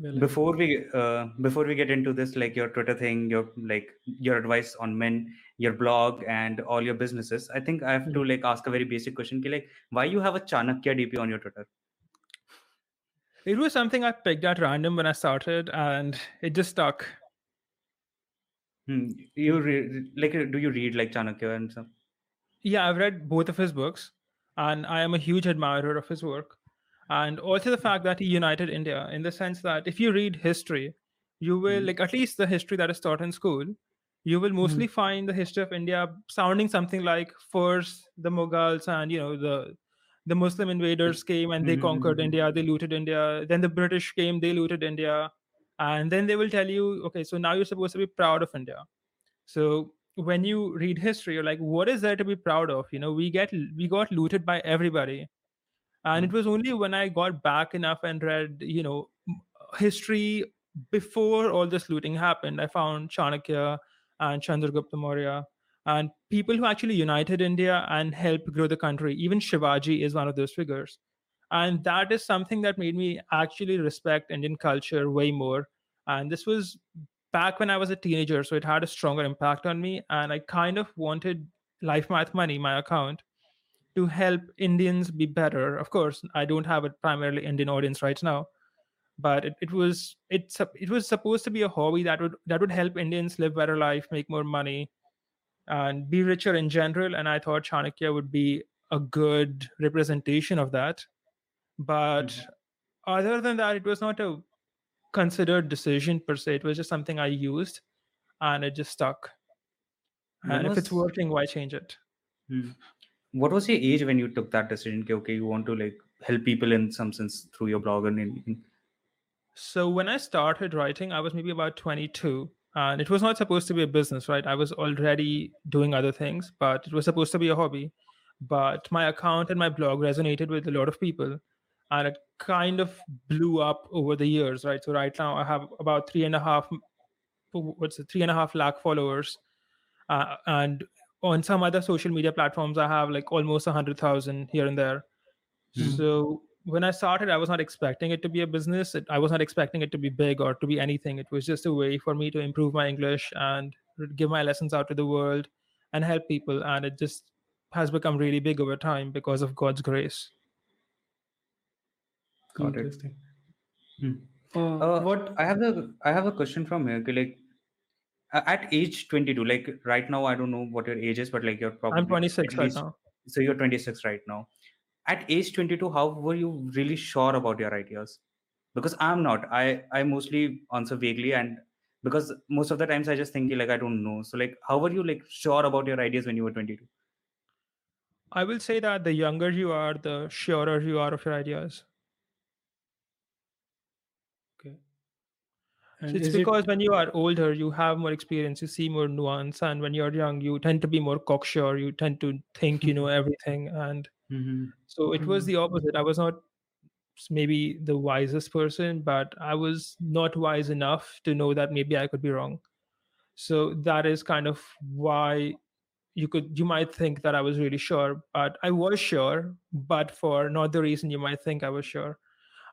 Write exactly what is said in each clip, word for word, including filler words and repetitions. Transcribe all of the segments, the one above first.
Well, before we uh, before we get into this, like your Twitter thing, your like your advice on men, your blog, and all your businesses, I think I have to like ask a very basic question: ki, like, why you have a Chanakya D P on your Twitter? It was something I picked at random when I started, and it just stuck. Hmm. You re- like? Do you read like Chanakya and stuff? Yeah, I've read both of his books, and I am a huge admirer of his work. And also the fact that he united India in the sense that if you read history, you will, mm. like at least the history that is taught in school, you will mostly mm. find the history of India sounding something like first the Mughals and, you know, the the Muslim invaders came and they mm. conquered India, they looted India. Then the British came, they looted India. And then they will tell you, okay, so now you're supposed to be proud of India. So when you read history, you're like, what is there to be proud of? You know, we get we got looted by everybody. And it was only when I got back enough and read, you know, history before all this looting happened, I found Chanakya and Chandragupta Maurya and people who actually united India and helped grow the country. Even Shivaji is one of those figures. And that is something that made me actually respect Indian culture way more. And this was back when I was a teenager, so it had a stronger impact on me. And I kind of wanted Life Math Money, my account, to help Indians be better. Of course, I don't have a primarily Indian audience right now, but it, it was it, it was supposed to be a hobby that would that would help Indians live better life, make more money, and be richer in general. And I thought Chanakya would be a good representation of that. But mm-hmm. other than that, it was not a considered decision per se. It was just something I used, and it just stuck. That and was... if it's working, why change it? Mm. What was your age when you took that decision? Okay, you want to like help people in some sense through your blog and anything. So when I started writing, I was maybe about twenty-two, and it was not supposed to be a business, right? I was already doing other things, but it was supposed to be a hobby. But my account and my blog resonated with a lot of people, and it kind of blew up over the years, right? So right now I have about three and a half, what's it, three and a half lakh followers, uh, and on some other social media platforms, I have like almost one hundred thousand here and there. Mm-hmm. So when I started, I was not expecting it to be a business. It, I was not expecting it to be big or to be anything. It was just a way for me to improve my English and give my lessons out to the world and help people. And it just has become really big over time because of God's grace. Got it. Hmm. Uh, what I have a I have a question from here. Like, at age twenty-two, like right now, I don't know what your age is, but like you're probably... I'm twenty-six right now. So you're twenty-six right now. At age twenty-two, how were you really sure about your ideas? Because I'm not. I, I mostly answer vaguely, and because most of the times I just think like, I don't know. So like, how were you like sure about your ideas when you were twenty-two? I will say that the younger you are, the surer you are of your ideas. And it's because it, when you are older, you have more experience, you see more nuance. And when you're young, you tend to be more cocksure. You tend to think you know everything. And mm-hmm. so it was the opposite. I was not maybe the wisest person, but I was not wise enough to know that maybe I could be wrong. So that is kind of why you could, you might think that I was really sure, but I was sure, but for not the reason you might think I was sure.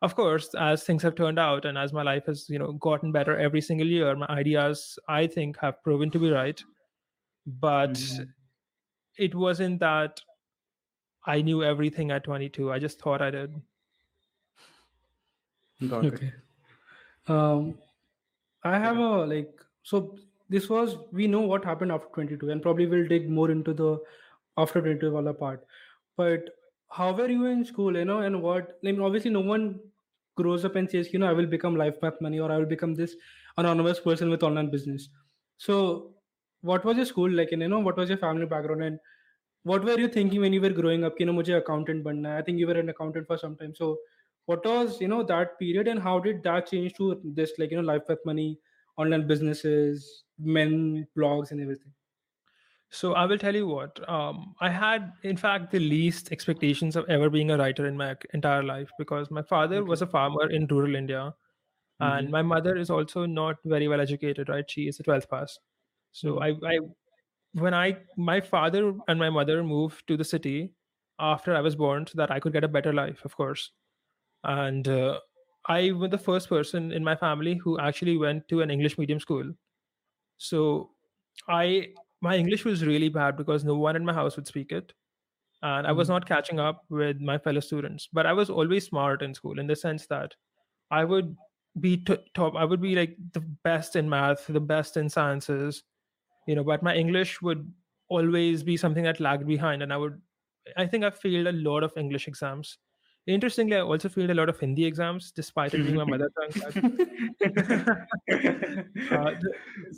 Of course, as things have turned out and as my life has, you know, gotten better every single year, my ideas, I think, have proven to be right. But mm-hmm. it wasn't that I knew everything at twenty-two. I just thought I did. Got okay. It. Um, I have yeah. a, like, so this was, we know what happened after twenty-two, and probably we'll dig more into the after twenty-two other part. But how were you in school, you know, and what, I mean, obviously no one grows up and says, you know, I will become Life Math Money, or I will become this anonymous person with online business. So what was your school like, and, you know, what was your family background, and what were you thinking when you were growing up, you know, mujhe accountant banna hai. I think you were an accountant for some time. So what was, you know, that period, and how did that change to this, like, you know, Life Math Money, online businesses, men, blogs, and everything? So I will tell you what, um, I had, in fact, the least expectations of ever being a writer in my entire life, because my father okay. was a farmer in rural India, mm-hmm. and my mother is also not very well educated, right? She is a twelfth pass. So mm-hmm. I, I, when I, my father and my mother moved to the city after I was born so that I could get a better life, of course. And uh, I was the first person in my family who actually went to an English medium school. So I my English was really bad because no one in my house would speak it. And I was not catching up with my fellow students, but I was always smart in school in the sense that I would be t- top. I would be like the best in math, the best in sciences, you know, but my English would always be something that lagged behind. And I would, I think I failed a lot of English exams. Interestingly, I also failed a lot of Hindi exams, despite it being my mother tongue. uh, the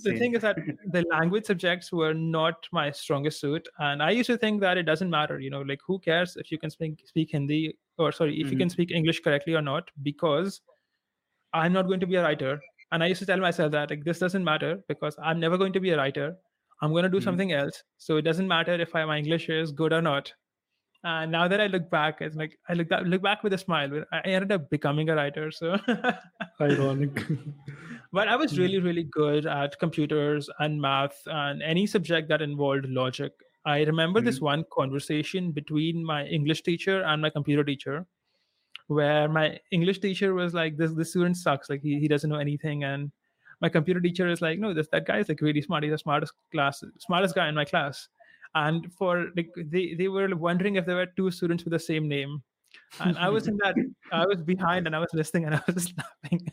the thing is that the language subjects were not my strongest suit. And I used to think that it doesn't matter, you know, like who cares if you can speak, speak Hindi or sorry, if mm-hmm. you can speak English correctly or not, because I'm not going to be a writer. And I used to tell myself that like this doesn't matter because I'm never going to be a writer. I'm going to do mm-hmm. something else. So it doesn't matter if I, my English is good or not. And uh, now that I look back, it's like I look, that, look back with a smile. I ended up becoming a writer. So ironic. But I was really, really good at computers and math and any subject that involved logic. I remember mm-hmm. this one conversation between my English teacher and my computer teacher, where my English teacher was like, "This this student sucks. Like he he doesn't know anything." And my computer teacher is like, "No, this that guy is like really smart. He's the smartest class, smartest guy in my class." And for like, they, they were wondering if there were two students with the same name. And I was in that, I was behind and I was listening and I was just laughing.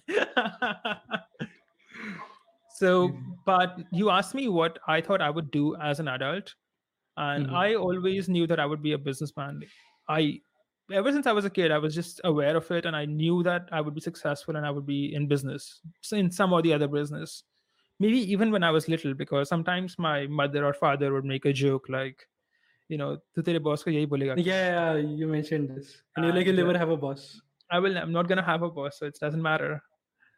So, but you asked me what I thought I would do as an adult. And mm-hmm. I always knew that I would be a businessman. I, ever since I was a kid, I was just aware of it. And I knew that I would be successful and I would be in business, in some or the other business. Maybe even when I was little, because sometimes my mother or father would make a joke like, you know, to tere boss ko yahi bolega. Yeah, you mentioned this. And, and you're like, you'll never have a boss. I will. I'm not going to have a boss, so it doesn't matter.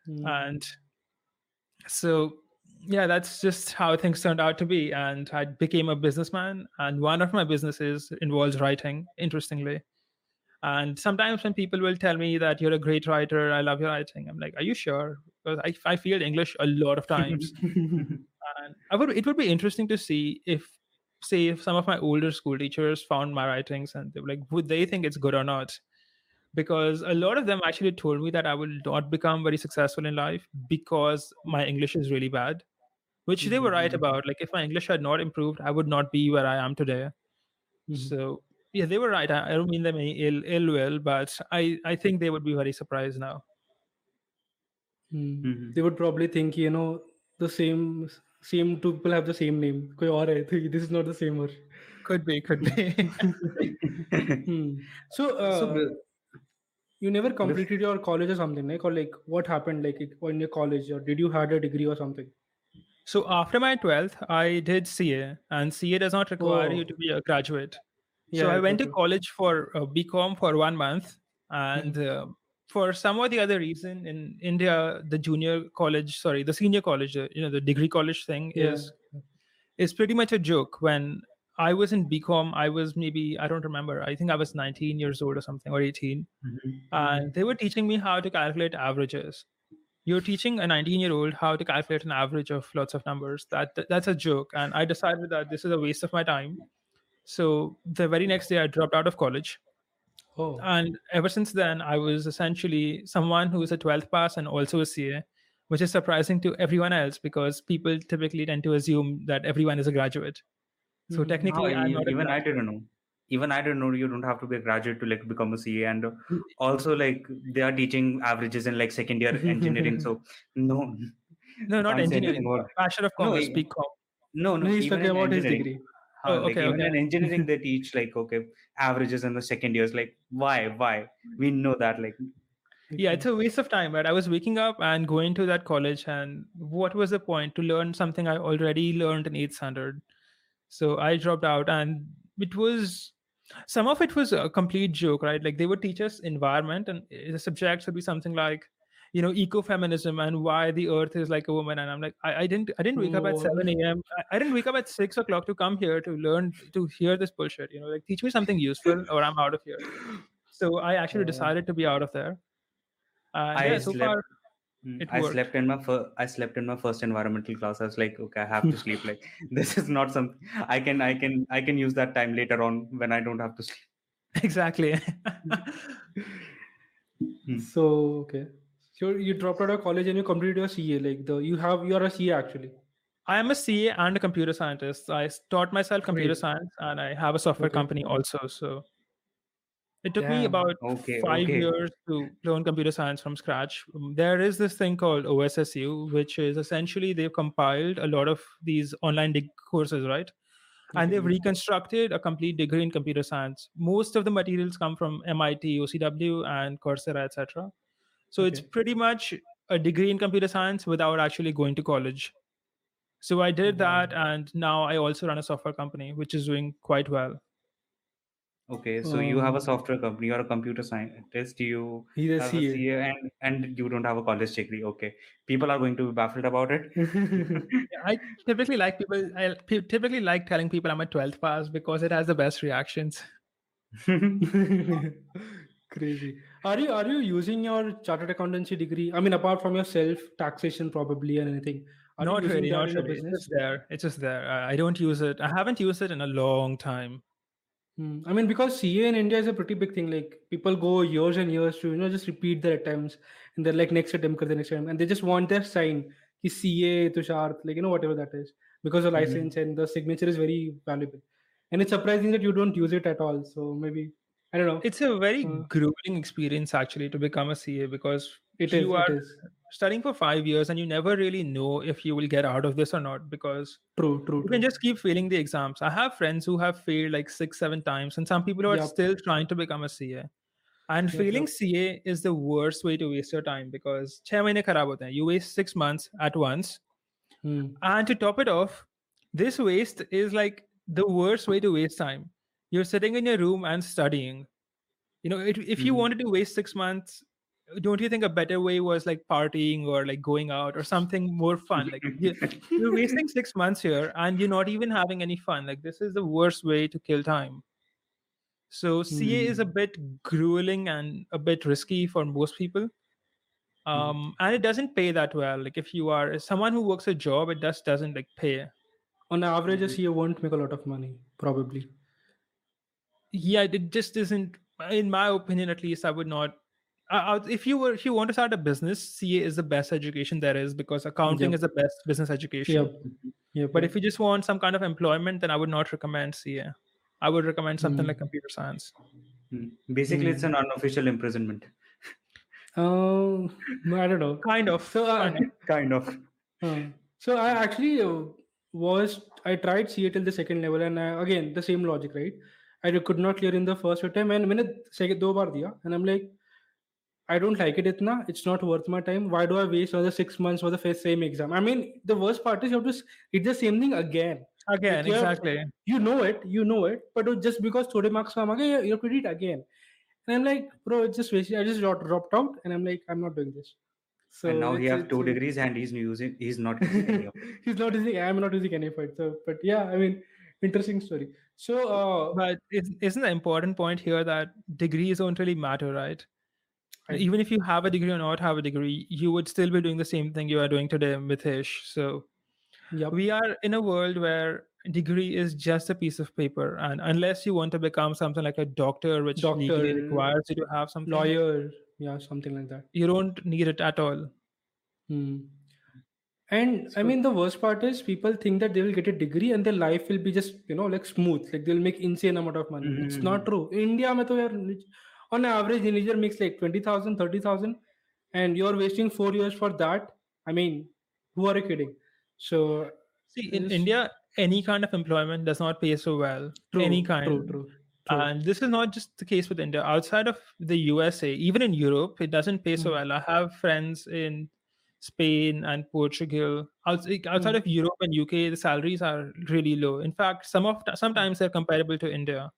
Mm. And so, yeah, that's just how things turned out to be. And I became a businessman. And one of my businesses involves writing, interestingly. And sometimes when people will tell me that you're a great writer, I love your writing. I'm like, are you sure? Because I, I failed English a lot of times. And I would, it would be interesting to see if, say, if some of my older school teachers found my writings and they were like, would they think it's good or not? Because a lot of them actually told me that I will not become very successful in life because my English is really bad, which mm-hmm. they were right about. Like if my English had not improved, I would not be where I am today. Mm-hmm. So yeah, they were right. I, I don't mean them any ill, ill will, but I, I think they would be very surprised now. Mm-hmm. They would probably think, you know, the same same two people have the same name. Koi aur hai, this is not the same. Or could be, could be. hmm. So, uh, so you never completed your college or something, like, or like what happened, like in your college, or did you had a degree or something? So after my twelfth, I did C A, and C A does not require oh. you to be a graduate. Yeah, so I went to college for uh, B Com for one month, and uh, for some or the other reason in India, the junior college, sorry, the senior college, uh, you know, the degree college thing yeah. is is pretty much a joke. When I was in B Com, I was maybe, I don't remember, I think I was nineteen years old or something, or eighteen, mm-hmm. and they were teaching me how to calculate averages. You're teaching a nineteen-year-old how to calculate an average of lots of numbers. That that's a joke, and I decided that this is a waste of my time. So the very next day I dropped out of college. Oh. And ever since then, I was essentially someone who is a twelfth pass and also a C A, which is surprising to everyone else because people typically tend to assume that everyone is a graduate. So technically, no, I'm not even I didn't know. Even I didn't know you don't have to be a graduate to like become a C A. And also like they are teaching averages in like second year engineering. So no. No, not I'm engineering. Bachelor of Commerce, B Com. No, no, no, he's talking about his degree. Oh, like okay, even okay. in engineering, they teach like, okay, averages in the second years. Like, why? Why? We know that. Like, yeah, it's a waste of time, right? I was waking up and going to that college, and what was the point to learn something I already learned in eighth standard? So I dropped out, and it was some of it was a complete joke, right? Like, they would teach us environment, and the subjects would be something like, you know, ecofeminism and why the earth is like a woman. And I'm like, I, I didn't, I didn't wake oh. up at seven a.m. I, I didn't wake up at six o'clock to come here to learn, to hear this bullshit, you know, like teach me something useful or I'm out of here. So I actually yeah. decided to be out of there. Uh, I yeah, so slept, far, it I worked. slept in my first, I slept in my first environmental class. I was like, okay, I have to sleep. Like, this is not something I can, I can, I can use that time later on when I don't have to sleep. Exactly. Hmm. So, okay. So you dropped out of college and you completed your C A. Like the you have you are a C A actually. I am a C A and a computer scientist. I taught myself computer Wait. science, and I have a software okay. company also. So it took Damn. me about okay. five okay. years to learn computer science from scratch. There is this thing called O S S U, which is essentially they've compiled a lot of these online dig courses, right? Mm-hmm. And they've reconstructed a complete degree in computer science. Most of the materials come from M I T, O C W, and Coursera, et cetera. So okay. it's pretty much a degree in computer science without actually going to college. So I did that, and now I also run a software company, which is doing quite well. Okay, so um, you have a software company, you're a computer scientist, you have a C A, and, and you don't have a college degree. Okay, people are going to be baffled about it. yeah, I typically like people. I typically like telling people I'm a twelfth pass because it has the best reactions. Crazy. Are you are you using your chartered accountancy degree? I mean, apart from your self taxation, probably, and anything. Are not really, not really. Business? It's just there. It's just there. I don't use it. I haven't used it in a long time. Hmm. I mean, because C A in India is a pretty big thing. Like people go years and years to, you know, just repeat their attempts, and they're like next attempt, the next attempt, and they just want their sign. Ki C A, Tushar, like you know, whatever that is, because the license mm-hmm. and the signature is very valuable. And it's surprising that you don't use it at all. So maybe I don't know. It's a very uh, grueling experience actually to become a C A because it you is, are. It is. Studying for five years and you never really know if you will get out of this or not because true, true, you can true. just keep failing the exams. I have friends who have failed like six, seven times and some people are yep. still trying to become a C A. And yep, failing yep. C A is the worst way to waste your time because you waste six months at once. Hmm. And to top it off, this waste is like the worst way to waste time. You're sitting in your room and studying. You know, it, if you hmm. wanted to waste six months, don't you think a better way was like partying or like going out or something more fun? Like you're wasting six months here and you're not even having any fun. Like this is the worst way to kill time. So C A mm. is a bit grueling and a bit risky for most people. Um, mm. And it doesn't pay that well. Like if you are someone who works a job, it just doesn't like pay. On average, a C A won't make a lot of money, probably. Yeah, it just isn't. In my opinion, at least I would not. Uh, if you were, if you want to start a business, C A is the best education there is because accounting yep. is the best business education. Yep. Yep. But if you just want some kind of employment, then I would not recommend C A. I would recommend something mm. like computer science. Mm. Basically, mm. it's an unofficial imprisonment. Oh, uh, I don't know. Kind of. So, uh, kind of. Uh, so I actually was, I tried C A till the second level and I, again, the same logic, right? I could not clear in the first attempt and I second two times and I'm like, I don't like it itna. It's not worth my time. Why do I waste another six months for the same exam? I mean, the worst part is you have to read the same thing again. Again, like exactly. Have, you know it, you know it, but just because thode marks come again, you have to read it again. And I'm like, bro, it's just wasted. I just dropped out, and I'm like, I'm not doing this. So and now he has two degrees, and he's using. He's not using any of it. He's not using. I'm not using any of it. So, but yeah, I mean, interesting story. So, uh, but isn't the important point here that degrees don't really matter, right? Even if you have a degree or not have a degree, you would still be doing the same thing you are doing today, Mitesh. So yep. we are in a world where degree is just a piece of paper. And unless you want to become something like a doctor, which doctor, legally requires you to have something. Lawyer, yeah, something like that. You don't need it at all. Hmm. And so, I mean, the worst part is people think that they will get a degree and their life will be just, you know, like smooth. Like they'll make insane amount of money. Mm-hmm. It's not true. In India, we on average, teenager makes like twenty thousand, thirty thousand, and you're wasting four years for that. I mean, who are you kidding? So, see, in India, any kind of employment does not pay so well. True, any kind. True, true, true. And this is not just the case with India. Outside of the U S A, even in Europe, it doesn't pay so well. I have friends in Spain and Portugal. Outside, outside of Europe and U K, the salaries are really low. In fact, some of sometimes they're comparable to India,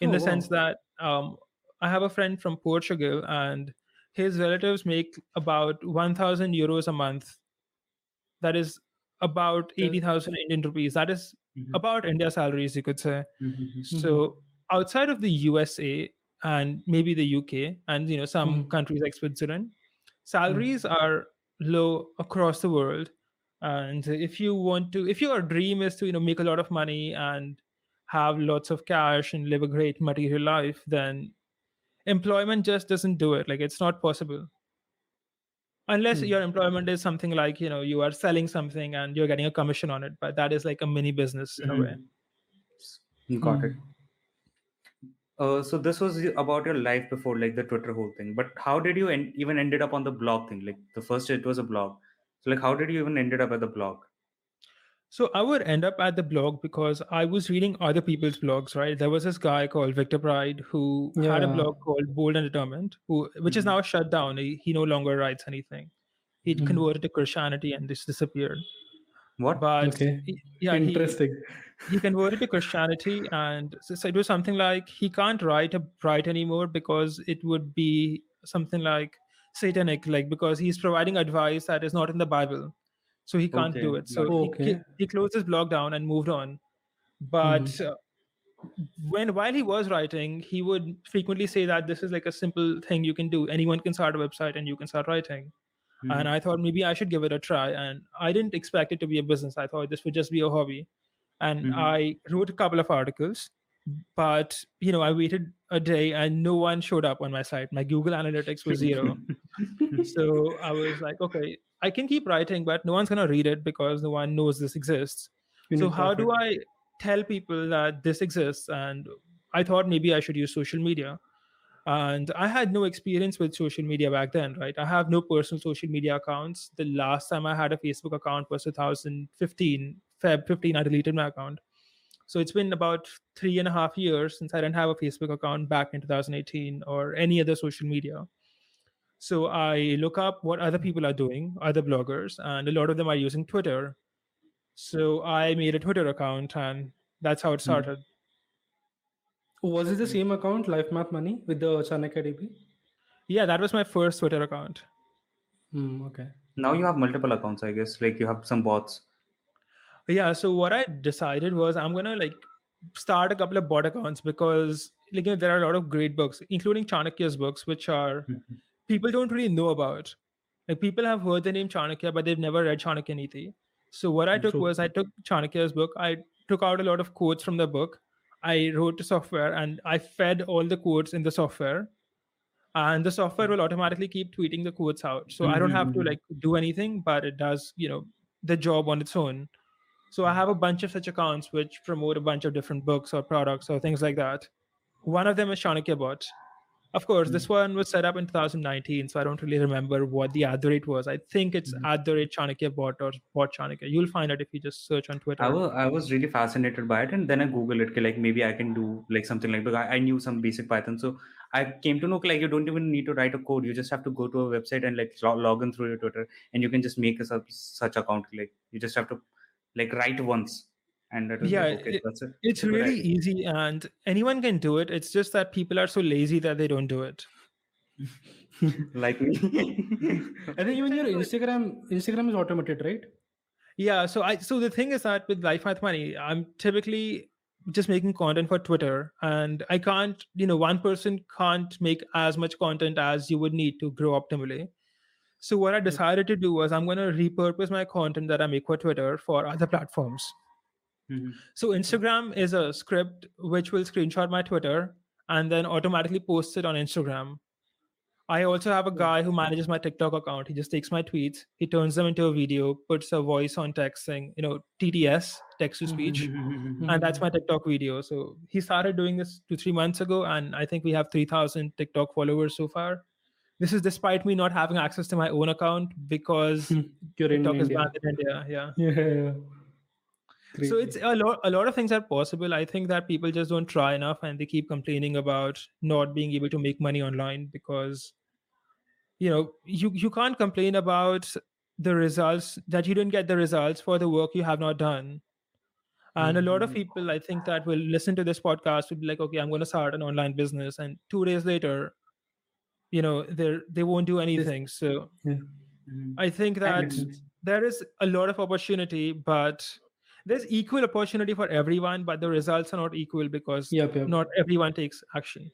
in oh, the wow. sense that. Um, I have a friend from Portugal and his relatives make about one thousand euros a month. That is about eighty thousand Indian rupees. That is mm-hmm. about India salaries, you could say. Mm-hmm. So outside of the U S A and maybe the U K and, you know, some mm-hmm. countries like Switzerland, salaries mm-hmm. are low across the world. And if you want to, if your dream is to, you know, make a lot of money and have lots of cash and live a great material life, then employment just doesn't do it. Like, it's not possible. Unless hmm. your employment is something like, you know, you are selling something and you're getting a commission on it, but that is like a mini business in mm-hmm. a way. You got hmm. it. Uh, so this was about your life before, like the Twitter whole thing. But how did you en- even ended up on the blog thing? Like the first, it was a blog. So like, how did you even ended up at the blog? So I would end up at the blog because I was reading other people's blogs, right? There was this guy called Victor Pride who yeah. had a blog called Bold and Determined, who which mm-hmm. is now shut down. He, he no longer writes anything. He mm-hmm. converted to Christianity and just disappeared. What? But okay. he, yeah, interesting. He, he converted to Christianity, and so it was something like he can't write a write anymore because it would be something like satanic, like because he's providing advice that is not in the Bible. So he can't okay. do it. So okay. he, he closed his blog down and moved on. But mm-hmm. uh, when while he was writing, he would frequently say that this is like a simple thing you can do. Anyone can start a website and you can start writing. Mm-hmm. And I thought maybe I should give it a try. And I didn't expect it to be a business. I thought this would just be a hobby. And mm-hmm. I wrote a couple of articles. But, you know, I waited a day and no one showed up on my site. My Google Analytics was zero. So I was like, okay, I can keep writing, but no one's going to read it because no one knows this exists. You so how do I tell people that this exists? And I thought maybe I should use social media. And I had no experience with social media back then, right? I have no personal social media accounts. The last time I had a Facebook account was two thousand fifteen, February fifteenth, I deleted my account. So it's been about three and a half years since I didn't have a Facebook account back in two thousand eighteen or any other social media. So I look up what other people are doing, other bloggers, and a lot of them are using Twitter. So I made a Twitter account and that's how it started. Was it the same account, Life Math Money, with the Chanakya D B? Yeah, that was my first Twitter account. Mm, okay. Now you have multiple accounts, I guess, like you have some bots. Yeah, so what I decided was I'm going to like start a couple of bot accounts because like, you know, there are a lot of great books, including Chanakya's books, which are mm-hmm. people don't really know about. Like people have heard the name Chanakya, but they've never read Chanakya Niti. So what I took True. was I took Chanakya's book. I took out a lot of quotes from the book. I wrote the software and I fed all the quotes in the software. And the software will automatically keep tweeting the quotes out. So mm-hmm. I don't have to like do anything, but it does, you know, the job on its own. So I have a bunch of such accounts which promote a bunch of different books or products or things like that. One of them is Chanakya Bot. Of course, mm-hmm. this one was set up in two thousand nineteen, so I don't really remember what the ad rate was. I think it's mm-hmm. ad rate Chanakya Bot or Bot Chanakya. You'll find out if you just search on Twitter. I was, I was really fascinated by it, and then I Googled it, like maybe I can do like something like that. I, I knew some basic Python, so I came to know like you don't even need to write a code. You just have to go to a website and like log, log in through your Twitter, and you can just make a such account. Like you just have to like write once. And that was yeah, like, okay, it, that's it. It's that's really easy and anyone can do it. It's just that people are so lazy that they don't do it. Like me. I think even your Instagram, Instagram is automated, right? Yeah. So I, so the thing is that with Life Math Money, I'm typically just making content for Twitter and I can't, you know, one person can't make as much content as you would need to grow optimally. So what I decided to do was I'm going to repurpose my content that I make for Twitter for other platforms. Mm-hmm. So Instagram is a script which will screenshot my Twitter and then automatically post it on Instagram. I also have a guy who manages my TikTok account. He just takes my tweets, he turns them into a video, puts a voice on text saying, you know, T T S, text to speech, mm-hmm. and that's my TikTok video. So he started doing this two, three months ago, and I think we have three thousand TikTok followers so far. This is despite me not having access to my own account because TikTok in is banned in India. Yeah. yeah, yeah. Crazy. So it's a lot, a lot of things are possible. I think that people just don't try enough and they keep complaining about not being able to make money online because, you know, you, you can't complain about the results that you didn't get the results for the work you have not done. And mm-hmm. a lot of people, I think that will listen to this podcast will be like, okay, I'm going to start an online business. And two days later, you know, they they won't do anything. So yeah. mm-hmm. I think that there is a lot of opportunity, but there's equal opportunity for everyone, but the results are not equal because yep, yep. not everyone takes action.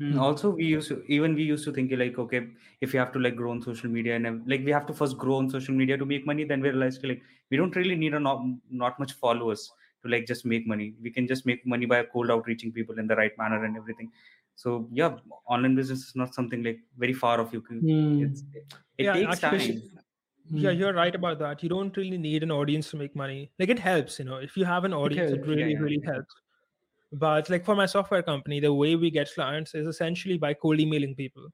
Mm. Also, we used to, even we used to think like, okay, if you have to like grow on social media and like we have to first grow on social media to make money, then we realized like we don't really need a not, not much followers to like just make money. We can just make money by cold outreaching people in the right manner and everything. So yeah, online business is not something like very far off. You can mm. it's, it, it yeah, takes time. Yeah, you're right about that. You don't really need an audience to make money. Like it helps, you know, if you have an audience, it, it really, yeah, yeah. really helps. But like for my software company, the way we get clients is essentially by cold emailing people.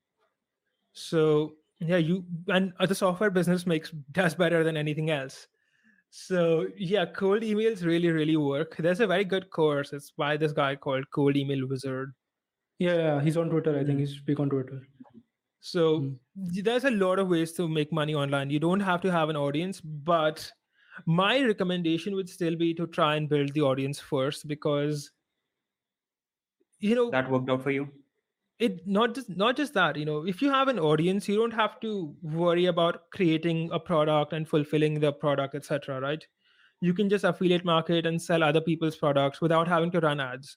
So yeah, you and the software business makes does better than anything else. So yeah, cold emails really, really work. There's a very good course. It's by this guy called Cold Email Wizard. Yeah, he's on Twitter. I think he's big on Twitter. So mm. there's a lot of ways to make money online. You don't have to have an audience, but my recommendation would still be to try and build the audience first, because, you know, that worked out for you. It not just, not just that, you know, if you have an audience, you don't have to worry about creating a product and fulfilling the product, et cetera, right? You can just affiliate market and sell other people's products without having to run ads.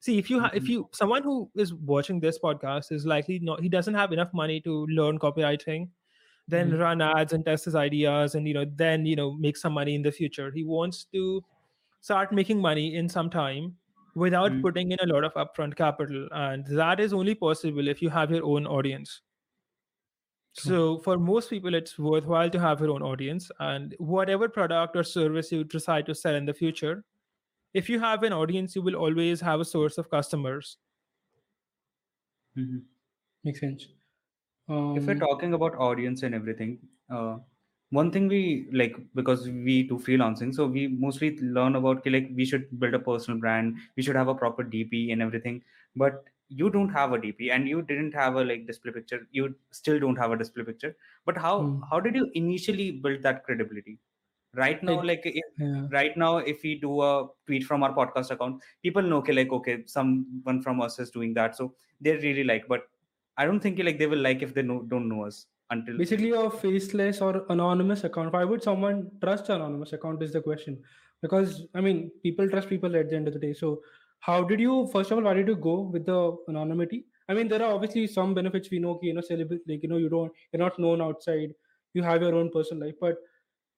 See, if you ha- if you someone who is watching this podcast is likely not, he doesn't have enough money to learn copywriting, then mm-hmm. run ads and test his ideas, and you know, then you know, make some money in the future. He wants to start making money in some time without mm-hmm. putting in a lot of upfront capital, and that is only possible if you have your own audience. Sure. So for most people, it's worthwhile to have your own audience, and whatever product or service you decide to sell in the future, if you have an audience, you will always have a source of customers. Mm-hmm. Makes sense. Um, if we're talking about audience and everything, uh, one thing we like, because we do freelancing, so we mostly learn about like we should build a personal brand, we should have a proper D P and everything. But you don't have a D P, and you didn't have a like display picture. You still don't have a display picture. But how mm. how did you initially build that credibility? Right now, it, like if, yeah. right now, if we do a tweet from our podcast account, people know, okay, like, okay, someone from us is doing that. So they really like, but I don't think like they will like if they know, don't know us until. Basically a faceless or anonymous account. Why would someone trust anonymous account is the question, because I mean, people trust people at the end of the day. So how did you, first of all, why did you go with the anonymity? I mean, there are obviously some benefits we know, you know, celebrity, like, you know, you don't, you're not known outside, you have your own personal life, but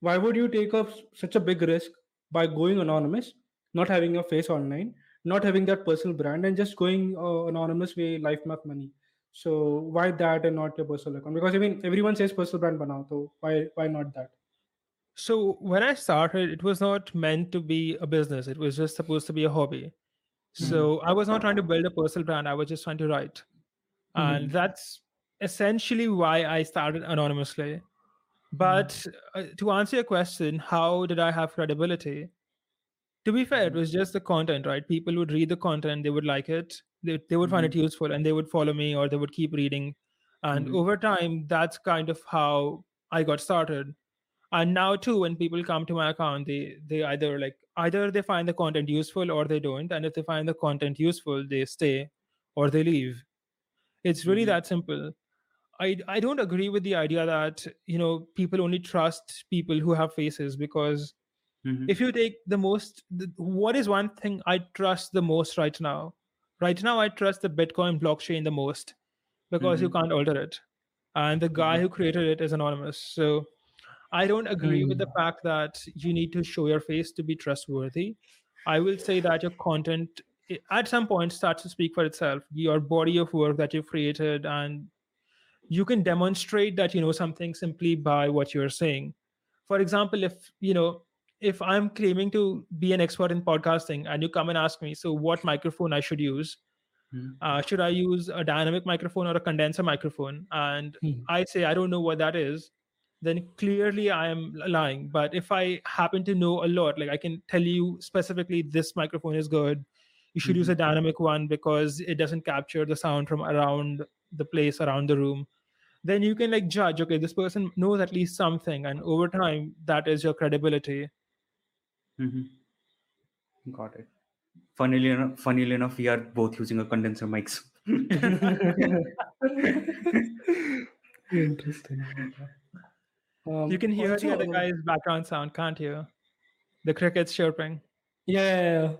why would you take up such a big risk by going anonymous, not having your face online, not having that personal brand, and just going uh, anonymous way, Life Math Money? So why that and not your personal account? Because I mean, everyone says personal brand banao, so why why not that? So when I started, it was not meant to be a business. It was just supposed to be a hobby. So mm-hmm. I was not trying to build a personal brand. I was just trying to write. Mm-hmm. And that's essentially why I started anonymously. But uh, to answer your question, how did I have credibility? To be fair, it was just the content, right? People would read the content, they would like it, they, they would mm-hmm. find it useful, and they would follow me, or they would keep reading. And mm-hmm. over time, that's kind of how I got started. And now too, when people come to my account, they they either like either they find the content useful or they don't. And if they find the content useful, they stay or they leave. It's really mm-hmm. that simple. I, I don't agree with the idea that, you know, people only trust people who have faces, because mm-hmm. if you take the most, the, what is one thing I trust the most right now? Right now, I trust the Bitcoin blockchain the most, because mm-hmm. you can't alter it. And the guy mm-hmm. who created it is anonymous. So I don't agree mm-hmm. with the fact that you need to show your face to be trustworthy. I will say that your content at some point starts to speak for itself. Your body of work that you've created, and you can demonstrate that you know something simply by what you're saying. For example, if you know, if I'm claiming to be an expert in podcasting, and you come and ask me, so what microphone I should use? Mm-hmm. Uh, should I use a dynamic microphone or a condenser microphone? And mm-hmm. I say I don't know what that is, then clearly I am lying. But if I happen to know a lot, like I can tell you specifically, this microphone is good. You should mm-hmm. use a dynamic one because it doesn't capture the sound from around the place, around the room. Then you can like judge, okay, this person knows at least something. And over time, that is your credibility. Mm-hmm. Got it. Funnily enough, funnily enough, we are both using a condenser mics. Interesting. Um, you can hear also, the other guy's background sound, can't you? The crickets chirping. Yeah.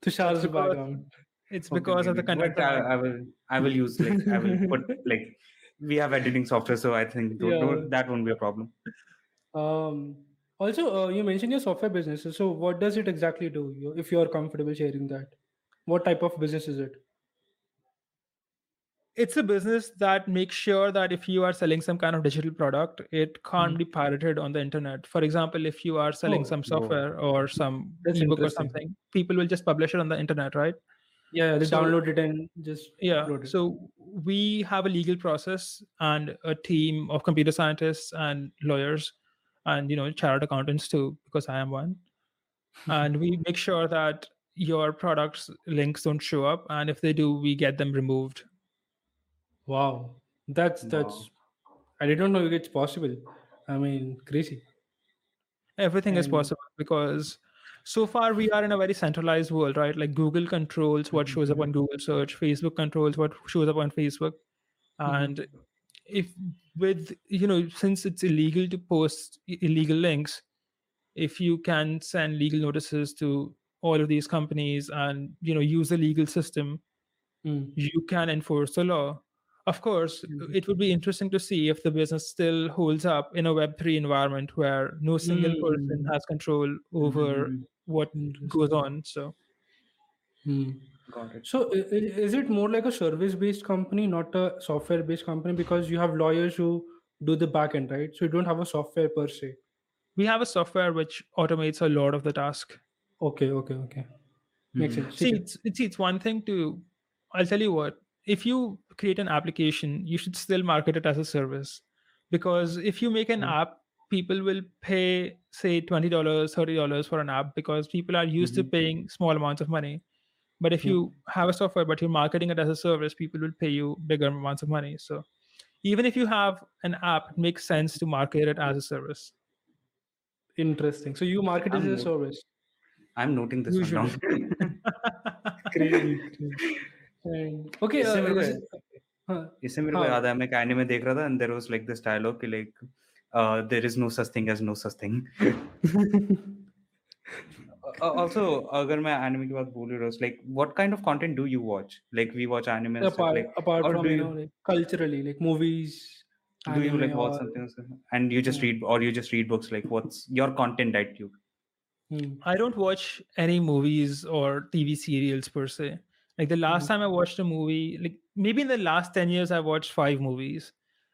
Tushar's background. It's because okay, of the condenser. I, I will, I will use like, I will put like, we have editing software, so I think don't, yeah. don't, that won't be a problem. Um, also, uh, you mentioned your software business. So what does it exactly do, if you're comfortable sharing that? What type of business is it? it's a business that makes sure that if you are selling some kind of digital product, it can't mm. be pirated on the internet. For example, if you are selling oh, some software no. or some That's ebook or something, people will just publish it on the internet, right? Yeah, they so, download it and just yeah. upload it. So we have a legal process and a team of computer scientists and lawyers and, you know, chartered accountants too, because I am one. And we make sure that your products links don't show up, and if they do, we get them removed. Wow, that's that's. Wow. I didn't know it's possible. I mean, crazy. Everything and... is possible because so far we are in a very centralized world, right? Like Google controls what shows up on Google search, Facebook controls what shows up on Facebook, mm-hmm. and if with you know since it's illegal to post illegal links, if you can send legal notices to all of these companies and you know use the legal system, mm. you can enforce the law. Of course, mm-hmm. it would be interesting to see if the business still holds up in a Web three environment where no single mm. person has control over mm-hmm. what goes on. So, mm. Got it. So is it more like a service-based company, not a software-based company? Because you have lawyers who do the backend, right? So you don't have a software per se. We have a software which automates a lot of the task. Okay, okay, okay. Makes mm-hmm. sense. See, it's, it's, it's one thing to, I'll tell you what, if you create an application, you should still market it as a service. Because if you make an mm-hmm. app, people will pay, say, twenty dollars, thirty dollars for an app because people are used mm-hmm. to paying small amounts of money. But if mm-hmm. you have a software, but you're marketing it as a service, people will pay you bigger amounts of money. So even if you have an app, it makes sense to market it as a service. Interesting. So you market it as a service. I'm noting this Usually. one down. Crazy. And, okay. इससे मेरे को याद है मैं एक anime देख रहा था and there was like this dialogue like uh, there is no such thing as no such thing. uh, also अगर मैं anime की बात बोल रहा हूँ like what kind of content do you watch? Like we watch anime and apart, stuff like apart or from do you know, like, culturally like movies. Do you like watch or... something and you just read or you just read books? Like what's your content that you? Hmm. I don't watch any movies or T V serials per se. Like the last hmm. time I watched a movie, like maybe in the last ten years, I watched five movies.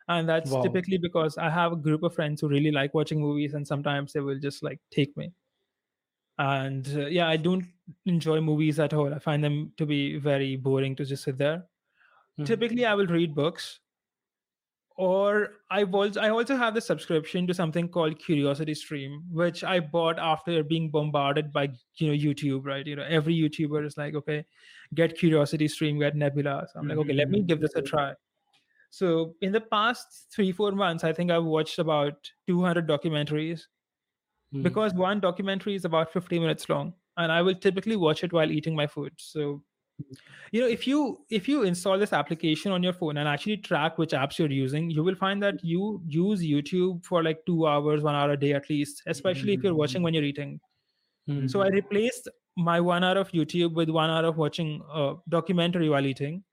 And that's wow. typically because I have a group of friends who really like watching movies and sometimes they will just like take me. And uh, yeah, I don't enjoy movies at all. I find them to be very boring to just sit there. Hmm. Typically, I will read books. Or I've also, I also have the subscription to something called Curiosity Stream, which I bought after being bombarded by you know YouTube, right? You know, every YouTuber is like, okay, get Curiosity Stream, get Nebula. So I'm like, okay, let me give this a try. So in the past three, four months, I think I've watched about two hundred documentaries mm. because one documentary is about fifty minutes long and I will typically watch it while eating my food. So you know, if you if you install this application on your phone and actually track which apps you're using, you will find that you use YouTube for like two hours, one hour a day at least, especially mm-hmm. if you're watching when you're eating. Mm-hmm. So I replaced my one hour of YouTube with one hour of watching a documentary while eating.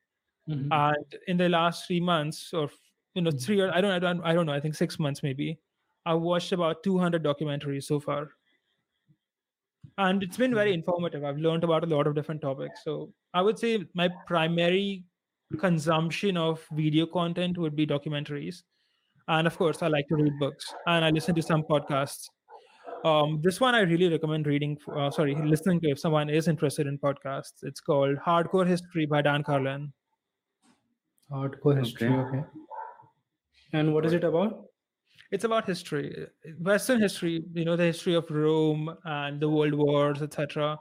Mm-hmm. And in the last three months or, you know, three or I don't, I don't, I don't know, I think six months maybe, I watched about two hundred documentaries so far. And it's been very informative. I've learned about a lot of different topics. So I would say my primary consumption of video content would be documentaries. And of course, I like to read books and I listen to some podcasts. Um, this one I really recommend reading, uh, sorry, listening to if someone is interested in podcasts. It's called Hardcore History by Dan Carlin. Hardcore History, okay. okay. And what is it about? It's about history, Western history, you know, the history of Rome and the world wars, et cetera.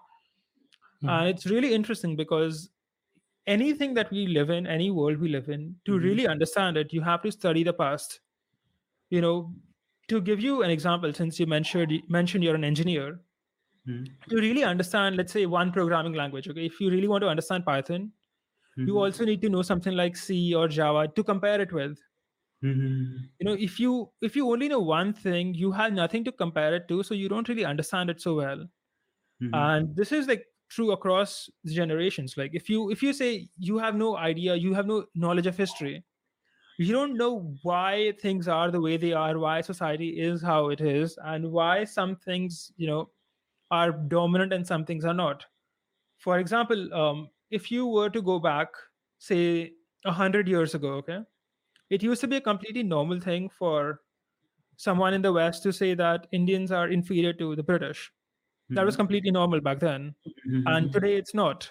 Mm. And it's really interesting because anything that we live in, any world we live in, to mm. really understand it, you have to study the past. You know, to give you an example, since you mentioned, mentioned you're an engineer, mm. to really understand, let's say, one programming language. Okay, if you really want to understand Python, mm-hmm. you also need to know something like C or Java to compare it with. Mm-hmm. You know, if you if you only know one thing, you have nothing to compare it to, so you don't really understand it so well. Mm-hmm. And this is like true across generations. Like if you if you say you have no idea, you have no knowledge of history, you don't know why things are the way they are, why society is how it is, and why some things, you know, are dominant and some things are not. For example, um, if you were to go back, say a hundred years ago, okay? It used to be a completely normal thing for someone in the West to say that Indians are inferior to the British. Mm-hmm. That was completely normal back then. Mm-hmm. And today it's not.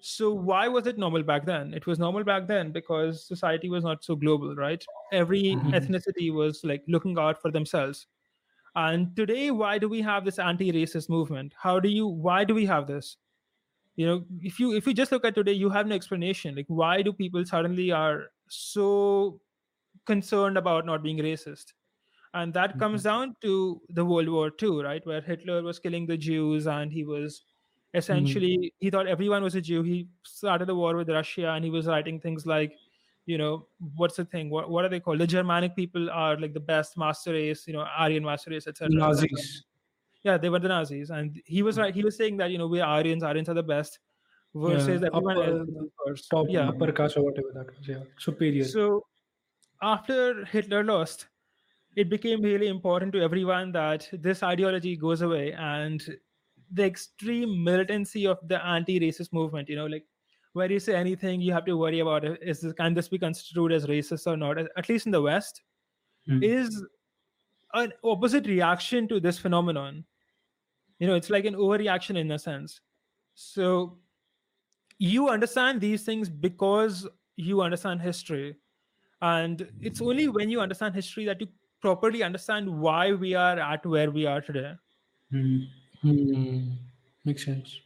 So why was it normal back then? It was normal back then because society was not so global, right? Every mm-hmm. ethnicity was like looking out for themselves. And today, why do we have this anti-racist movement? How do you, why do we have this? You know, if you, if you just look at today, you have no explanation. Like, why do people suddenly are so concerned about not being racist? And that comes mm-hmm. down to the World War Two, right? Where Hitler was killing the Jews and he was essentially, mm-hmm. he thought everyone was a Jew. He started the war with Russia and he was writing things like, you know, what's the thing? What what are they called? The Germanic people are like the best master race, you know, Aryan master race, et cetera. Nazis. Yeah, they were the Nazis. And he was right. He was saying that, you know, we're Aryans, Aryans are the best versus yeah, everyone upper, else. First. Top, yeah. upper caste or whatever that was. Yeah, superior. So after Hitler lost, it became really important to everyone that this ideology goes away and the extreme militancy of the anti-racist movement, you know, like, where you say anything, you have to worry about it. Is this, can this be construed as racist or not? At least in the West, mm-hmm. is an opposite reaction to this phenomenon. You know, it's like an overreaction in a sense. So you understand these things because you understand history. And it's only when you understand history that you properly understand why we are at where we are today. Mm-hmm. Mm-hmm. Makes sense.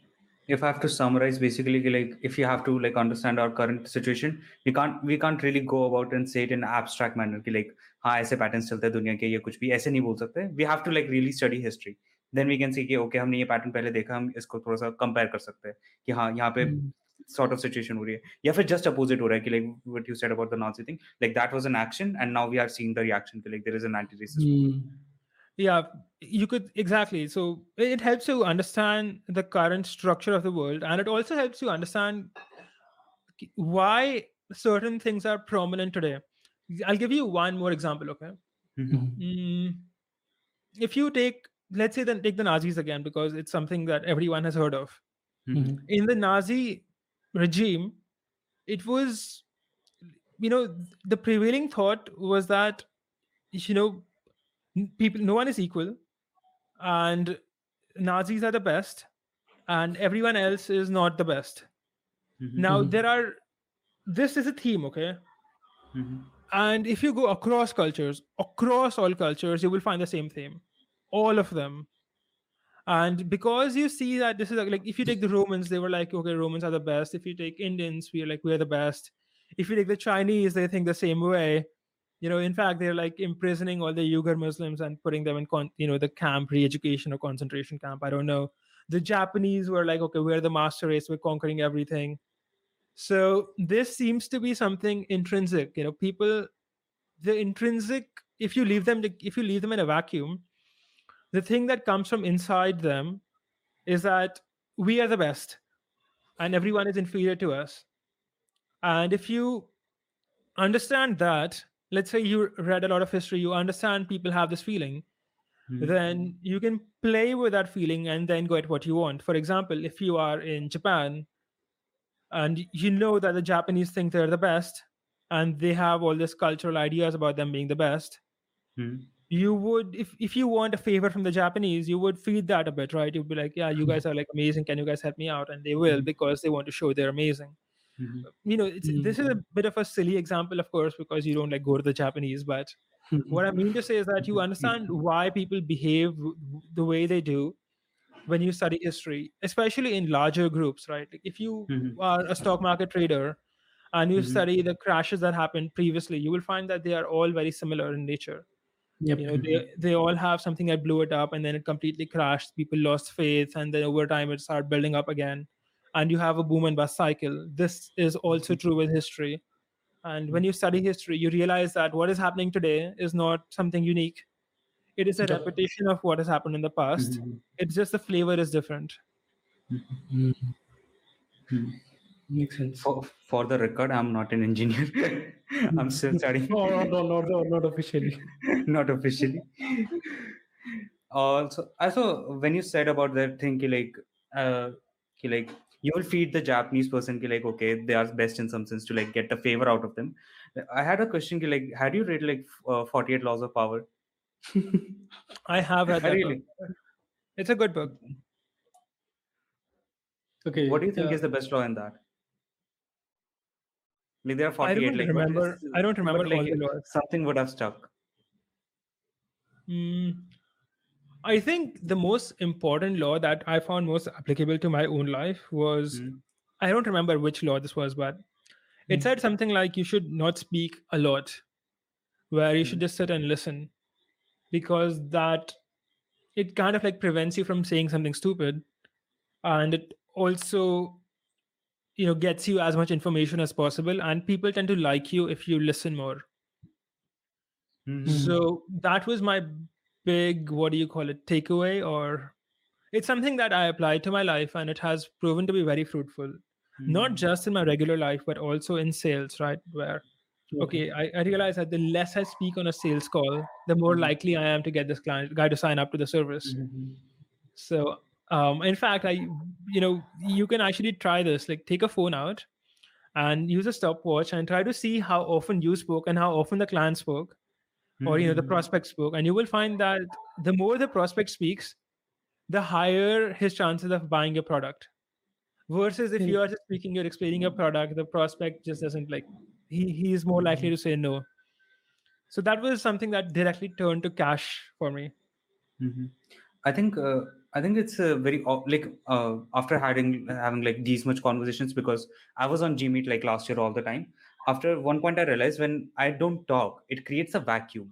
If I have to summarize, basically, like if you have to like understand our current situation, we can't we can't really go about and say it in an abstract manner. Like, हाँ ऐसे patterns चलते हैं दुनिया के ये कुछ भी ऐसे नहीं बोल सकते. We have to like really study history. Then we can see कि okay हमने ये pattern पहले देखा, हम इसको थोड़ा सा compare कर सकते हैं कि हाँ यहाँ पे sort of situation हो रही है या फिर just opposite हो रहा है कि like what you said about the Nazi thing, like that was an action and now we are seeing the reaction to like there is an anti-racist movement. Mm. Yeah, you could exactly. So it helps you understand the current structure of the world, and it also helps you understand why certain things are prominent today. I'll give you one more example, okay? Mm-hmm. Mm, if you take, let's say, then take the Nazis again, because it's something that everyone has heard of. Mm-hmm. In the Nazi regime, it was, you know, the prevailing thought was that, you know, people, no one is equal, and Nazis are the best, and everyone else is not the best. Mm-hmm. Now, there are, this is a theme, okay? Mm-hmm. And if you go across cultures, across all cultures, you will find the same theme, all of them. And because you see that this is like, if you take the Romans, they were like, okay, Romans are the best. If you take Indians, we are like, we are the best. If you take the Chinese, they think the same way. You know, in fact, they're like imprisoning all the Uyghur Muslims and putting them in, con- you know, the camp, re-education or concentration camp. I don't know. The Japanese were like, okay, we're the master race. We're conquering everything. So this seems to be something intrinsic. You know, people, the intrinsic, if you leave them, if you leave them in a vacuum, the thing that comes from inside them is that we are the best and everyone is inferior to us. And if you understand that, let's say you read a lot of history, you understand people have this feeling, mm-hmm. then you can play with that feeling and then get what you want. For example, if you are in Japan and you know that the Japanese think they're the best and they have all these cultural ideas about them being the best, mm-hmm. you would, if, if you want a favor from the Japanese, you would feed that a bit, right? You'd be like, yeah, you mm-hmm. guys are like amazing. Can you guys help me out? And they will, because they want to show they're amazing. Mm-hmm. You know, it's, mm-hmm. this is a bit of a silly example, of course, because you don't like go to the Japanese. But mm-hmm. what I mean to say is that you understand why people behave the way they do when you study history, especially in larger groups, right? Like if you mm-hmm. are a stock market trader and you mm-hmm. study the crashes that happened previously, you will find that they are all very similar in nature. Yep. You know, they they all have something that blew it up and then it completely crashed. People lost faith, and then over time it started building up again. And you have a boom and bust cycle. This is also true with history. And when you study history, you realize that what is happening today is not something unique. It is a repetition of what has happened in the past. Mm-hmm. It's just the flavor is different. Mm-hmm. Mm-hmm. Makes sense. For, for the record, I'm not an engineer. I'm still studying. No, no, no, no, not officially. Not officially. Also, also, when you said about that thing, like, uh, like, you will feed the Japanese person ki like, okay, they are best in some sense to like get a favor out of them. I had a question ki like, had you read like uh, forty-eight Laws of Power? I have had that really? book. It's a good book. Okay. What do you think uh, is the best law in that? Like there are forty-eight. I don't like, remember. Is, I don't remember like, all the laws. Something would have stuck. Mm, I think the most important law that I found most applicable to my own life was, mm. I don't remember which law this was, but it mm. said something like you should not speak a lot, where you mm. should just sit and listen, because that it kind of like prevents you from saying something stupid, and it also, you know, gets you as much information as possible, and people tend to like you if you listen more. Mm-hmm. So that was my big, what do you call it, takeaway, or it's something that I applied to my life and it has proven to be very fruitful, mm-hmm. not just in my regular life, but also in sales, right? Where, mm-hmm. okay, I, I realized that the less I speak on a sales call, the more mm-hmm. likely I am to get this client guy to sign up to the service. Mm-hmm. So um, in fact, I, you know, you can actually try this, like take a phone out and use a stopwatch and try to see how often you spoke and how often the client spoke. Or, you know, the prospect spoke, and you will find that the more the prospect speaks, the higher his chances of buying your product. Versus if you are just speaking, you're explaining your product, the prospect just doesn't like, he, he is more likely to say no. So that was something that directly turned to cash for me. Mm-hmm. I think, uh, I think it's a very like uh, after having, having like these much conversations, because I was on G Meet like last year all the time. After one point, I realized when I don't talk, it creates a vacuum.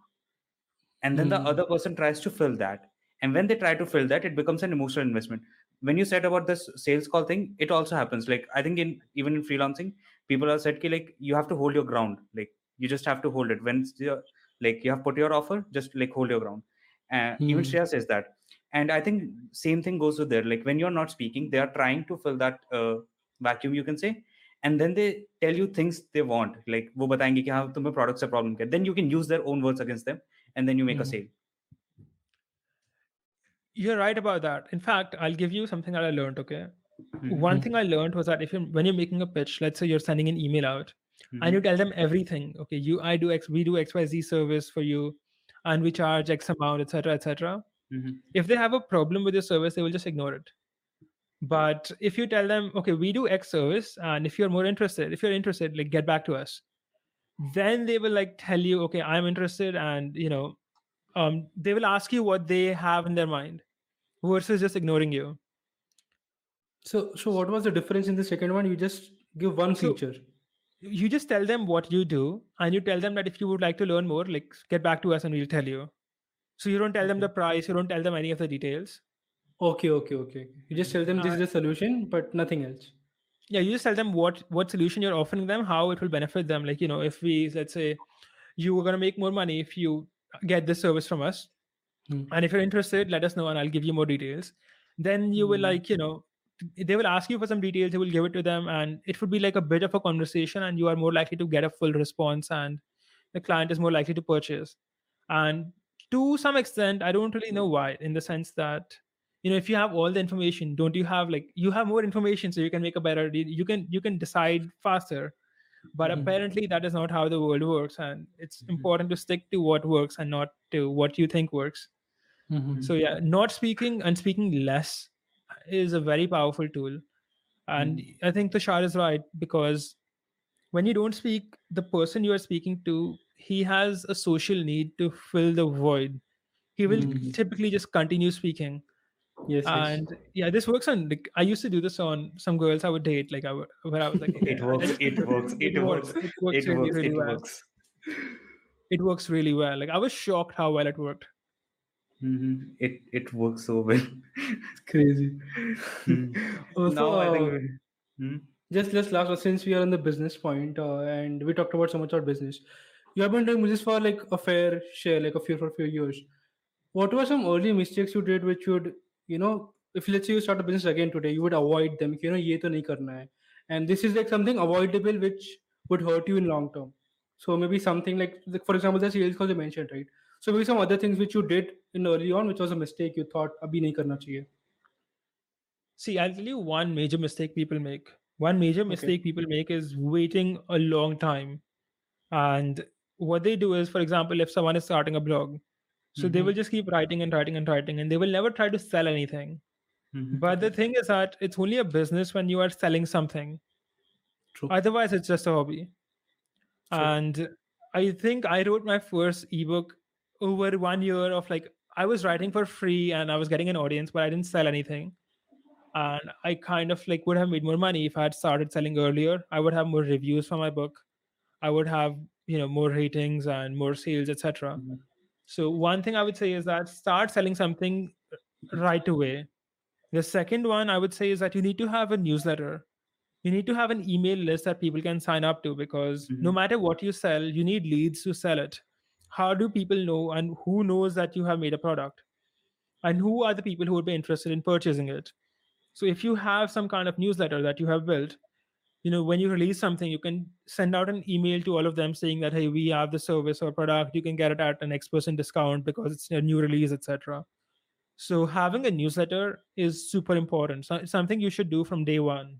And then mm. the other person tries to fill that. And when they try to fill that, it becomes an emotional investment. When you said about this sales call thing, it also happens. Like, I think in even in freelancing, people are said, ki, like, you have to hold your ground. Like, you just have to hold it. When like you have put your offer, just like hold your ground. Uh, mm. Even Shreya says that. And I think same thing goes with there. Like when you're not speaking, they are trying to fill that uh, vacuum, you can say. And then they tell you things they want, like wo batayenge ki ha tumhe products se problem kya, then you can use their own words against them, and then you make mm. a sale. You're right about that. In fact, I'll give you something that I learned. Okay, mm-hmm. one thing I learned was that if you when you're making a pitch, let's say you're sending an email out, mm-hmm. and you tell them everything. Okay, you I do X, we do X Y Z service for you, and we charge X amount, et cetera, et cetera. Mm-hmm. If they have a problem with your service, they will just ignore it. But if you tell them, okay, we do X service, and if you're more interested, if you're interested, like get back to us, then they will like tell you, okay, I'm interested, and you know, um, they will ask you what they have in their mind, versus just ignoring you. So, so what was the difference in the second one? You just give one so, feature. You just tell them what you do, and you tell them that if you would like to learn more, like get back to us, and we'll tell you. So you don't tell them the price, you don't tell them any of the details. Okay, okay, okay. You just tell them this is the solution, but nothing else. Yeah, you just tell them what what solution you're offering them, how it will benefit them. Like, you know, if we, let's say, you are going to make more money if you get this service from us. Hmm. And if you're interested, let us know, and I'll give you more details. Then you hmm. will like, you know, they will ask you for some details, you will give it to them, and it would be like a bit of a conversation, and you are more likely to get a full response, and the client is more likely to purchase. And to some extent, I don't really know why, in the sense that, you know, if you have all the information, don't you have like, you have more information, so you can make a better, you can, you can decide faster, but mm-hmm. apparently that is not how the world works. And it's mm-hmm. important to stick to what works and not to what you think works. Mm-hmm. So yeah, not speaking and speaking less is a very powerful tool. And mm-hmm. I think Tushar is right, because when you don't speak, the person you are speaking to, he has a social need to fill the void. He will mm-hmm. typically just continue speaking. Yes, and yes. yeah, this works on. Like, I used to do this on some girls I would date. Like I would, where I was like, okay, it, works, I, it, it works, it works, it works, it really, works, really it well. works. It works really well. Like I was shocked how well it worked. Mm-hmm. It it works so well. It's crazy. Mm. Also, now I think. Uh, hmm? Just just last, since we are on the business point, uh, and we talked about so much about business, you have been doing business for like a fair share, like a few for a few years. What were some early mistakes you did which would, you know, if let's say you start a business again today, you would avoid them. You know, ye to nahi karna hai. And this is like something avoidable, which would hurt you in long term. So maybe something like, like for example, the sales calls you mentioned, right? So maybe some other things which you did in early on, which was a mistake you thought abhi nahi karna chahiye. See, I'll tell you one major mistake people make. One major mistake okay. people make is waiting a long time. And what they do is, for example, if someone is starting a blog, so mm-hmm. they will just keep writing and writing and writing, and they will never try to sell anything. Mm-hmm. But the thing is that it's only a business when you are selling something. True. Otherwise, it's just a hobby. True. And I think I wrote my first ebook over one year of like, I was writing for free and I was getting an audience, but I didn't sell anything. And I kind of like would have made more money if I had started selling earlier. I would have more reviews for my book. I would have, you know, more ratings and more sales, et cetera. Mm-hmm. So one thing I would say is that start selling something right away. The second one I would say is that you need to have a newsletter. You need to have an email list that people can sign up to, because mm-hmm. no matter what you sell, you need leads to sell it. How do people know and who knows that you have made a product? And who are the people who would be interested in purchasing it? So if you have some kind of newsletter that you have built, you know, when you release something, you can send out an email to all of them saying that, hey, we have the service or product, you can get it at an X percent discount because it's a new release, et cetera. So having a newsletter is super important. So, something you should do from day one.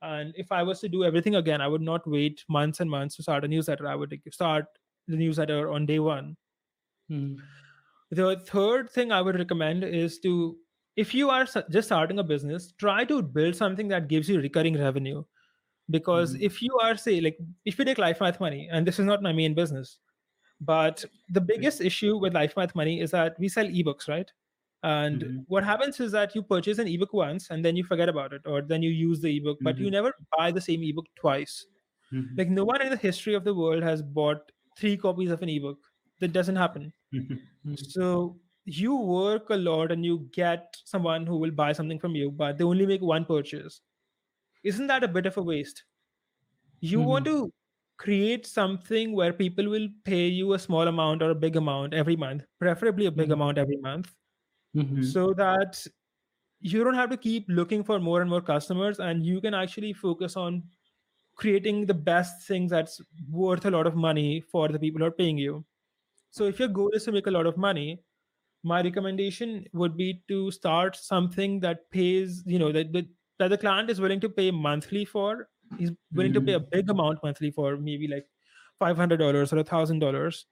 And if I was to do everything again, I would not wait months and months to start a newsletter. I would start the newsletter on day one. Hmm. The third thing I would recommend is to, if you are just starting a business, try to build something that gives you recurring revenue. Because mm-hmm. if you are, say, like, if you take Life Math Money, and this is not my main business, but the biggest mm-hmm. issue with Life Math Money is that we sell ebooks, right? And mm-hmm. what happens is that you purchase an ebook once and then you forget about it, or then you use the ebook, mm-hmm. but you never buy the same ebook twice. Mm-hmm. Like, no one in the history of the world has bought three copies of an ebook. That doesn't happen. Mm-hmm. So you work a lot and you get someone who will buy something from you, but they only make one purchase. Isn't that a bit of a waste? You mm-hmm. want to create something where people will pay you a small amount or a big amount every month, preferably a big mm-hmm. amount every month, mm-hmm. so that you don't have to keep looking for more and more customers, and you can actually focus on creating the best thing that's worth a lot of money for the people who are paying you. So if your goal is to make a lot of money, my recommendation would be to start something that pays, you know, that, that that the client is willing to pay monthly for. He's willing mm-hmm. to pay a big amount monthly for, maybe like five hundred dollars or one thousand dollars.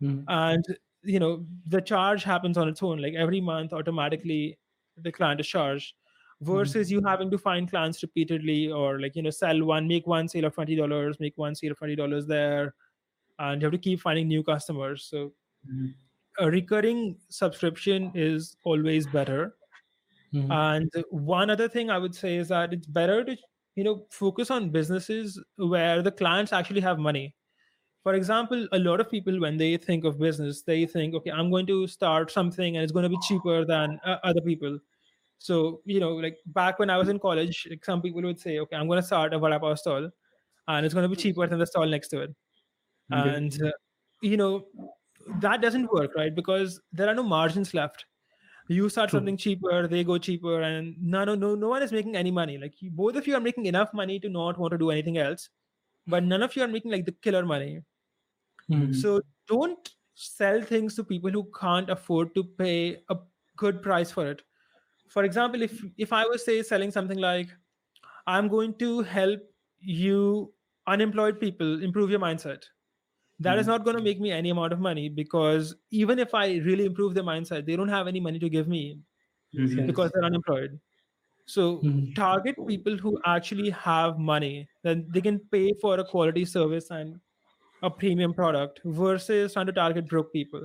Mm-hmm. And, you know, the charge happens on its own. Like every month, automatically, the client is charged versus mm-hmm. you having to find clients repeatedly, or like, you know, sell one, make one sale of twenty dollars, make one sale of twenty dollars there. And you have to keep finding new customers. So mm-hmm. a recurring subscription is always better. Mm-hmm. And one other thing I would say is that it's better to, you know, focus on businesses where the clients actually have money. For example, a lot of people, when they think of business, they think, okay, I'm going to start something and it's going to be cheaper than uh, other people. So, you know, like back when I was in college, like some people would say, okay, I'm going to start a vada pav stall and it's going to be cheaper than the stall next to it. Mm-hmm. And, uh, you know, that doesn't work, right? Because there are no margins left. You start True. something cheaper, they go cheaper, and no, no, no, no one is making any money. Like you, both of you are making enough money to not want to do anything else, but none of you are making like the killer money. Mm-hmm. So don't sell things to people who can't afford to pay a good price for it. For example, if, if I was say selling something like, I'm going to help you unemployed people improve your mindset. That is not going to make me any amount of money, because even if I really improve their mindset, they don't have any money to give me mm-hmm. because they're unemployed. So mm-hmm. target people who actually have money, then they can pay for a quality service and a premium product versus trying to target broke people.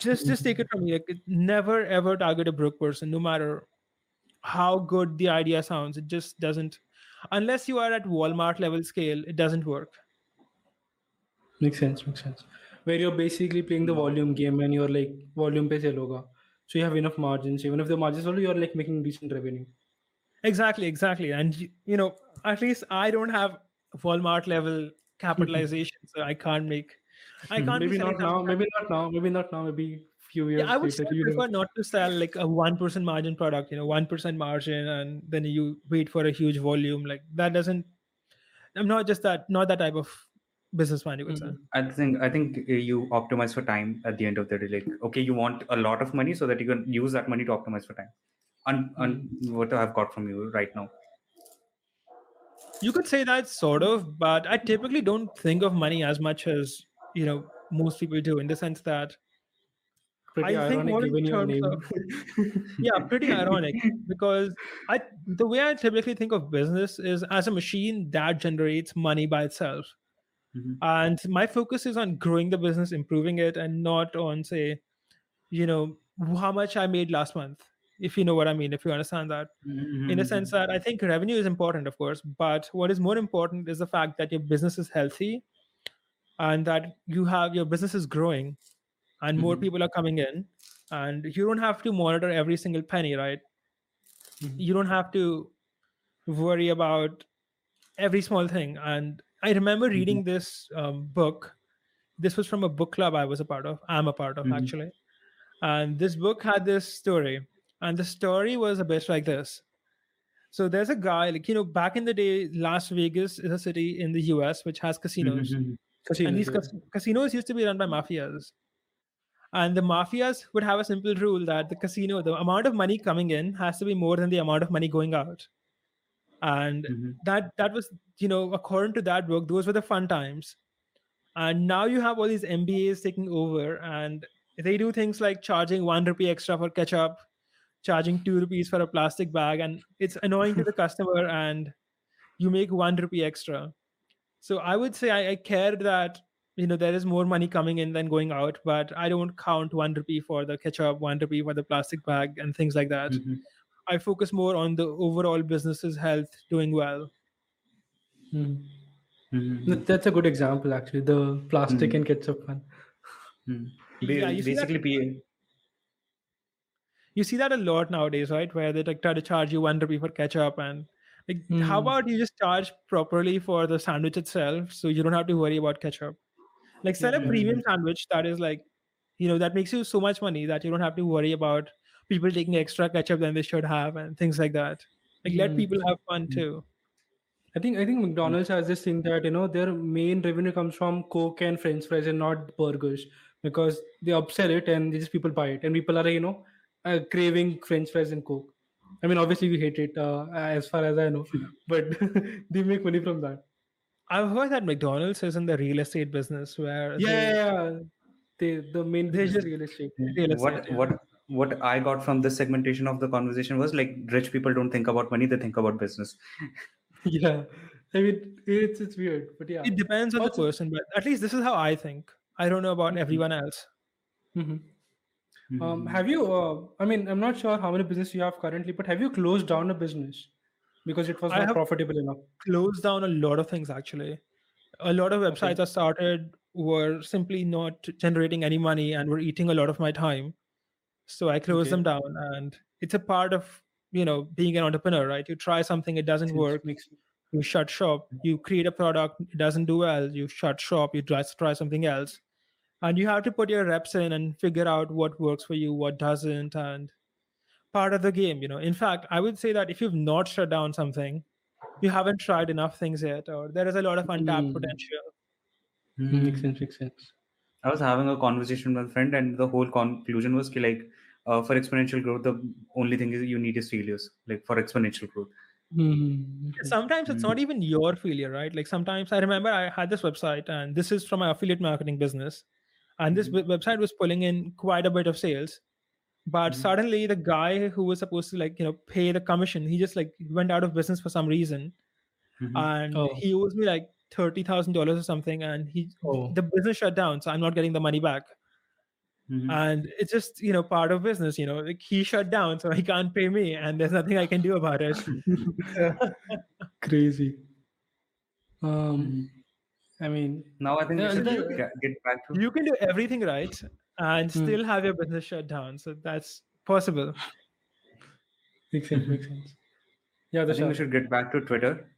Just, mm-hmm. just take it from me. Like, never, ever target a broke person, no matter how good the idea sounds. It just doesn't, unless you are at Walmart level scale, it doesn't work. Makes sense, makes sense. Where you're basically playing the volume game and you're like, volume pe sell hoga. So you have enough margins. Even if the margins are low, you're like making decent revenue. Exactly, exactly. And, you know, at least I don't have Walmart level capitalization, so I can't make... I can't maybe not now, maybe not now, maybe not now, maybe few years. Yeah, I would still prefer not to sell like a one percent margin product, you know, one percent margin, and then you wait for a huge volume. Like that doesn't... I'm not just that, not that type of business plan, you would say. I think I think you optimize for time at the end of the day. Like, okay, you want a lot of money so that you can use that money to optimize for time. on, on what I've got from you right now? You could say that sort of, but I typically don't think of money as much as, you know, most people do, in the sense that pretty I ironic think given your name. Of, yeah, pretty ironic, because I the way I typically think of business is as a machine that generates money by itself. Mm-hmm. And my focus is on growing the business, improving it, and not on, say, you know, how much I made last month, if you know what I mean, if you understand that. Mm-hmm. In the sense that I think revenue is important, of course, but what is more important is the fact that your business is healthy and that you have your business is growing and more mm-hmm. people are coming in, and you don't have to monitor every single penny, right? Mm-hmm. You don't have to worry about every small thing. And I remember reading mm-hmm. this um, book. This was from a book club I was a part of. I'm a part of mm-hmm. actually. And this book had this story, and the story was a bit like this. So there's a guy, like, you know, back in the day, Las Vegas is a city in the U S which has casinos. Mm-hmm. casinos and these yeah. cas- casinos used to be run by mafias. And the mafias would have a simple rule that the casino, the amount of money coming in has to be more than the amount of money going out. And mm-hmm. that that was, you know, according to that book, those were the fun times. And now you have all these M B As taking over, and they do things like charging one rupee extra for ketchup, charging two rupees for a plastic bag, and it's annoying to the customer, and you make one rupee extra. So I would say I, I care that, you know, there is more money coming in than going out, but I don't count one rupee for the ketchup, one rupee for the plastic bag, and things like that. Mm-hmm. I focus more on the overall business's health doing well. Mm-hmm. That's a good example, actually, the plastic mm-hmm. and ketchup one. Mm-hmm. Yeah, you basically, see that, you see that a lot nowadays, right? Where they like, try to charge you one rupee for ketchup, and like, mm-hmm. how about you just charge properly for the sandwich itself, so you don't have to worry about ketchup. Like, sell a yeah, premium yeah. sandwich that is like, you know, that makes you so much money that you don't have to worry about people taking extra ketchup than they should have and things like that. Like, mm. let people have fun mm. too. I think I think McDonald's has this thing that, you know, their main revenue comes from Coke and French fries and not burgers, because they upsell it and just people buy it, and people are, you know, uh, craving French fries and Coke. I mean, obviously we hate it, uh, as far as I know, but they make money from that. I've heard that McDonald's is in the real estate business, where yeah, they, yeah. they the main they just real estate. Real estate what yeah. what what I got from this segmentation of the conversation was, like, rich people don't think about money; they think about business. yeah, I mean, it's it's weird, but yeah, it depends on also, the person. But at least this is how I think. I don't know about mm-hmm. everyone else. Mm-hmm. Mm-hmm. Um, have you? Uh, I mean, I'm not sure how many businesses you have currently, but have you closed down a business because it was not profitable enough? Closed down a lot of things, actually. A lot of websites okay. I started were simply not generating any money and were eating a lot of my time. So I closed okay. them down, and it's a part of, you know, being an entrepreneur, right? You try something, it doesn't work, you shut shop, you create a product, it doesn't do well, you shut shop, you try, try something else. And you have to put your reps in and figure out what works for you, what doesn't, and part of the game, you know. In fact, I would say that if you've not shut down something, you haven't tried enough things yet, or there is a lot of untapped mm. potential. Mm. Makes sense, makes sense. I was having a conversation with a friend, and the whole conclusion was ki, like, uh, for exponential growth, the only thing is you need is failures, like, for exponential growth. Mm. Sometimes it's mm. not even your failure, right? Like, sometimes I remember I had this website, and this is from my affiliate marketing business, and this mm. website was pulling in quite a bit of sales. But mm-hmm. suddenly the guy who was supposed to, like, you know, pay the commission, he just, like, went out of business for some reason. Mm-hmm. And oh. he owes me like thirty thousand dollars or something. And he oh. the business shut down. So I'm not getting the money back. Mm-hmm. And it's just, you know, part of business, you know, like, he shut down, so he can't pay me, and there's nothing I can do about it. Crazy. Um, I mean, now I think no, you should the, get back to. You can do everything right and still mm. have your business shut down. So that's possible. Makes sense, makes sense. Yeah, I think we should get back to Twitter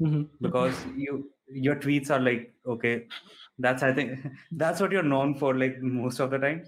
mm-hmm. because you your tweets are like, okay, that's I think that's what you're known for, like, most of the time.